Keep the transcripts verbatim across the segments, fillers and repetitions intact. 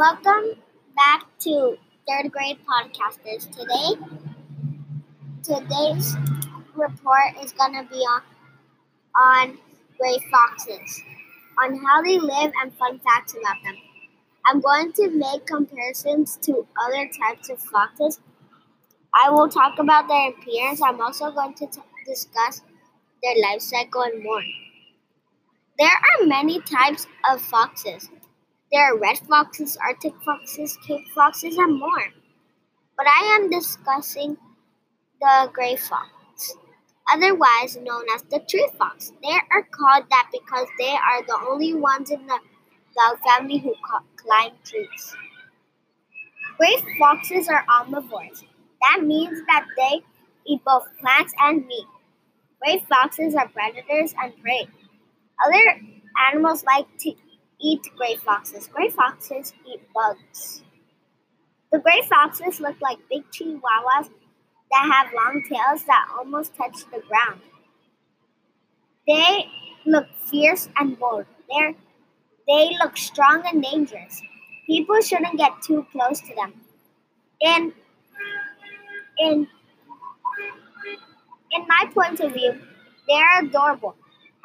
Welcome back to Third Grade Podcasters. Today, today's report is going to be on, on gray foxes, on how they live and fun facts about them. I'm going to make comparisons to other types of foxes. I will talk about their appearance. I'm also going to t- discuss their life cycle and more. There are many types of foxes. There are red foxes, Arctic foxes, Cape foxes, and more. But I am discussing the gray fox, otherwise known as the tree fox. They are called that because they are the only ones in the dog family who climb trees. Gray foxes are omnivores. That means that they eat both plants and meat. Gray foxes are predators and prey. Other animals like to eat gray foxes. Gray foxes eat bugs. The gray foxes look like big chihuahuas that have long tails that almost touch the ground. They look fierce and bold. They're, they look strong and dangerous. People shouldn't get too close to them. In, in, in my point of view, they're adorable.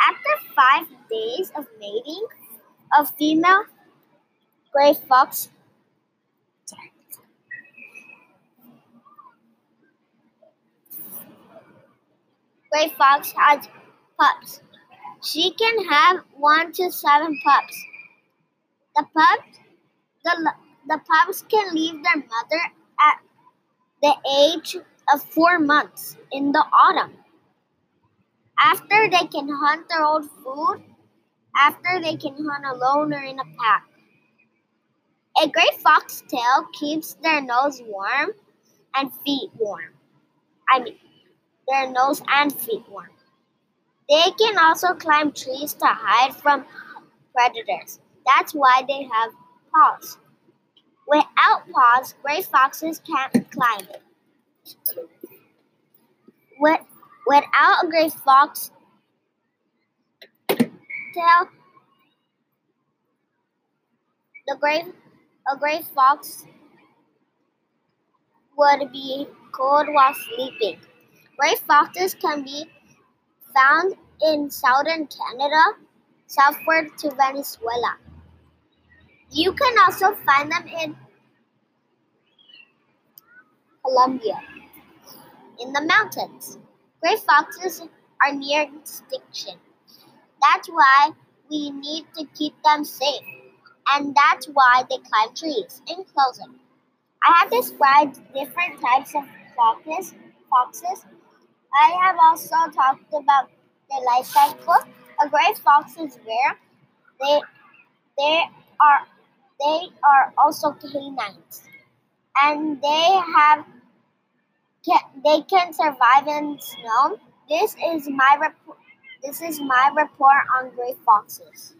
After five days of mating, a female gray fox sorry. Gray fox has pups. She can have one to seven pups. The pups the, the pups can leave their mother at the age of four months in the autumn. After they can hunt their own food. After they can hunt alone or in a pack. A gray fox tail keeps their nose warm and feet warm. I mean, their nose and feet warm. They can also climb trees to hide from predators. That's why they have paws. Without paws, gray foxes can't climb. Without a gray fox tail, the gray a gray fox would be cold while sleeping. Gray foxes can be found in southern Canada, southward to Venezuela. You can also find them in Colombia, in the mountains. Gray foxes are near extinction. That's why we need to keep them safe, and that's why they climb trees. In closing, I have described different types of foxes. foxes. I have also talked about their life cycle. A gray fox is rare. They, they are, they are also canines, and they have, can, they can survive in snow. This is my report. This is my report on gray foxes.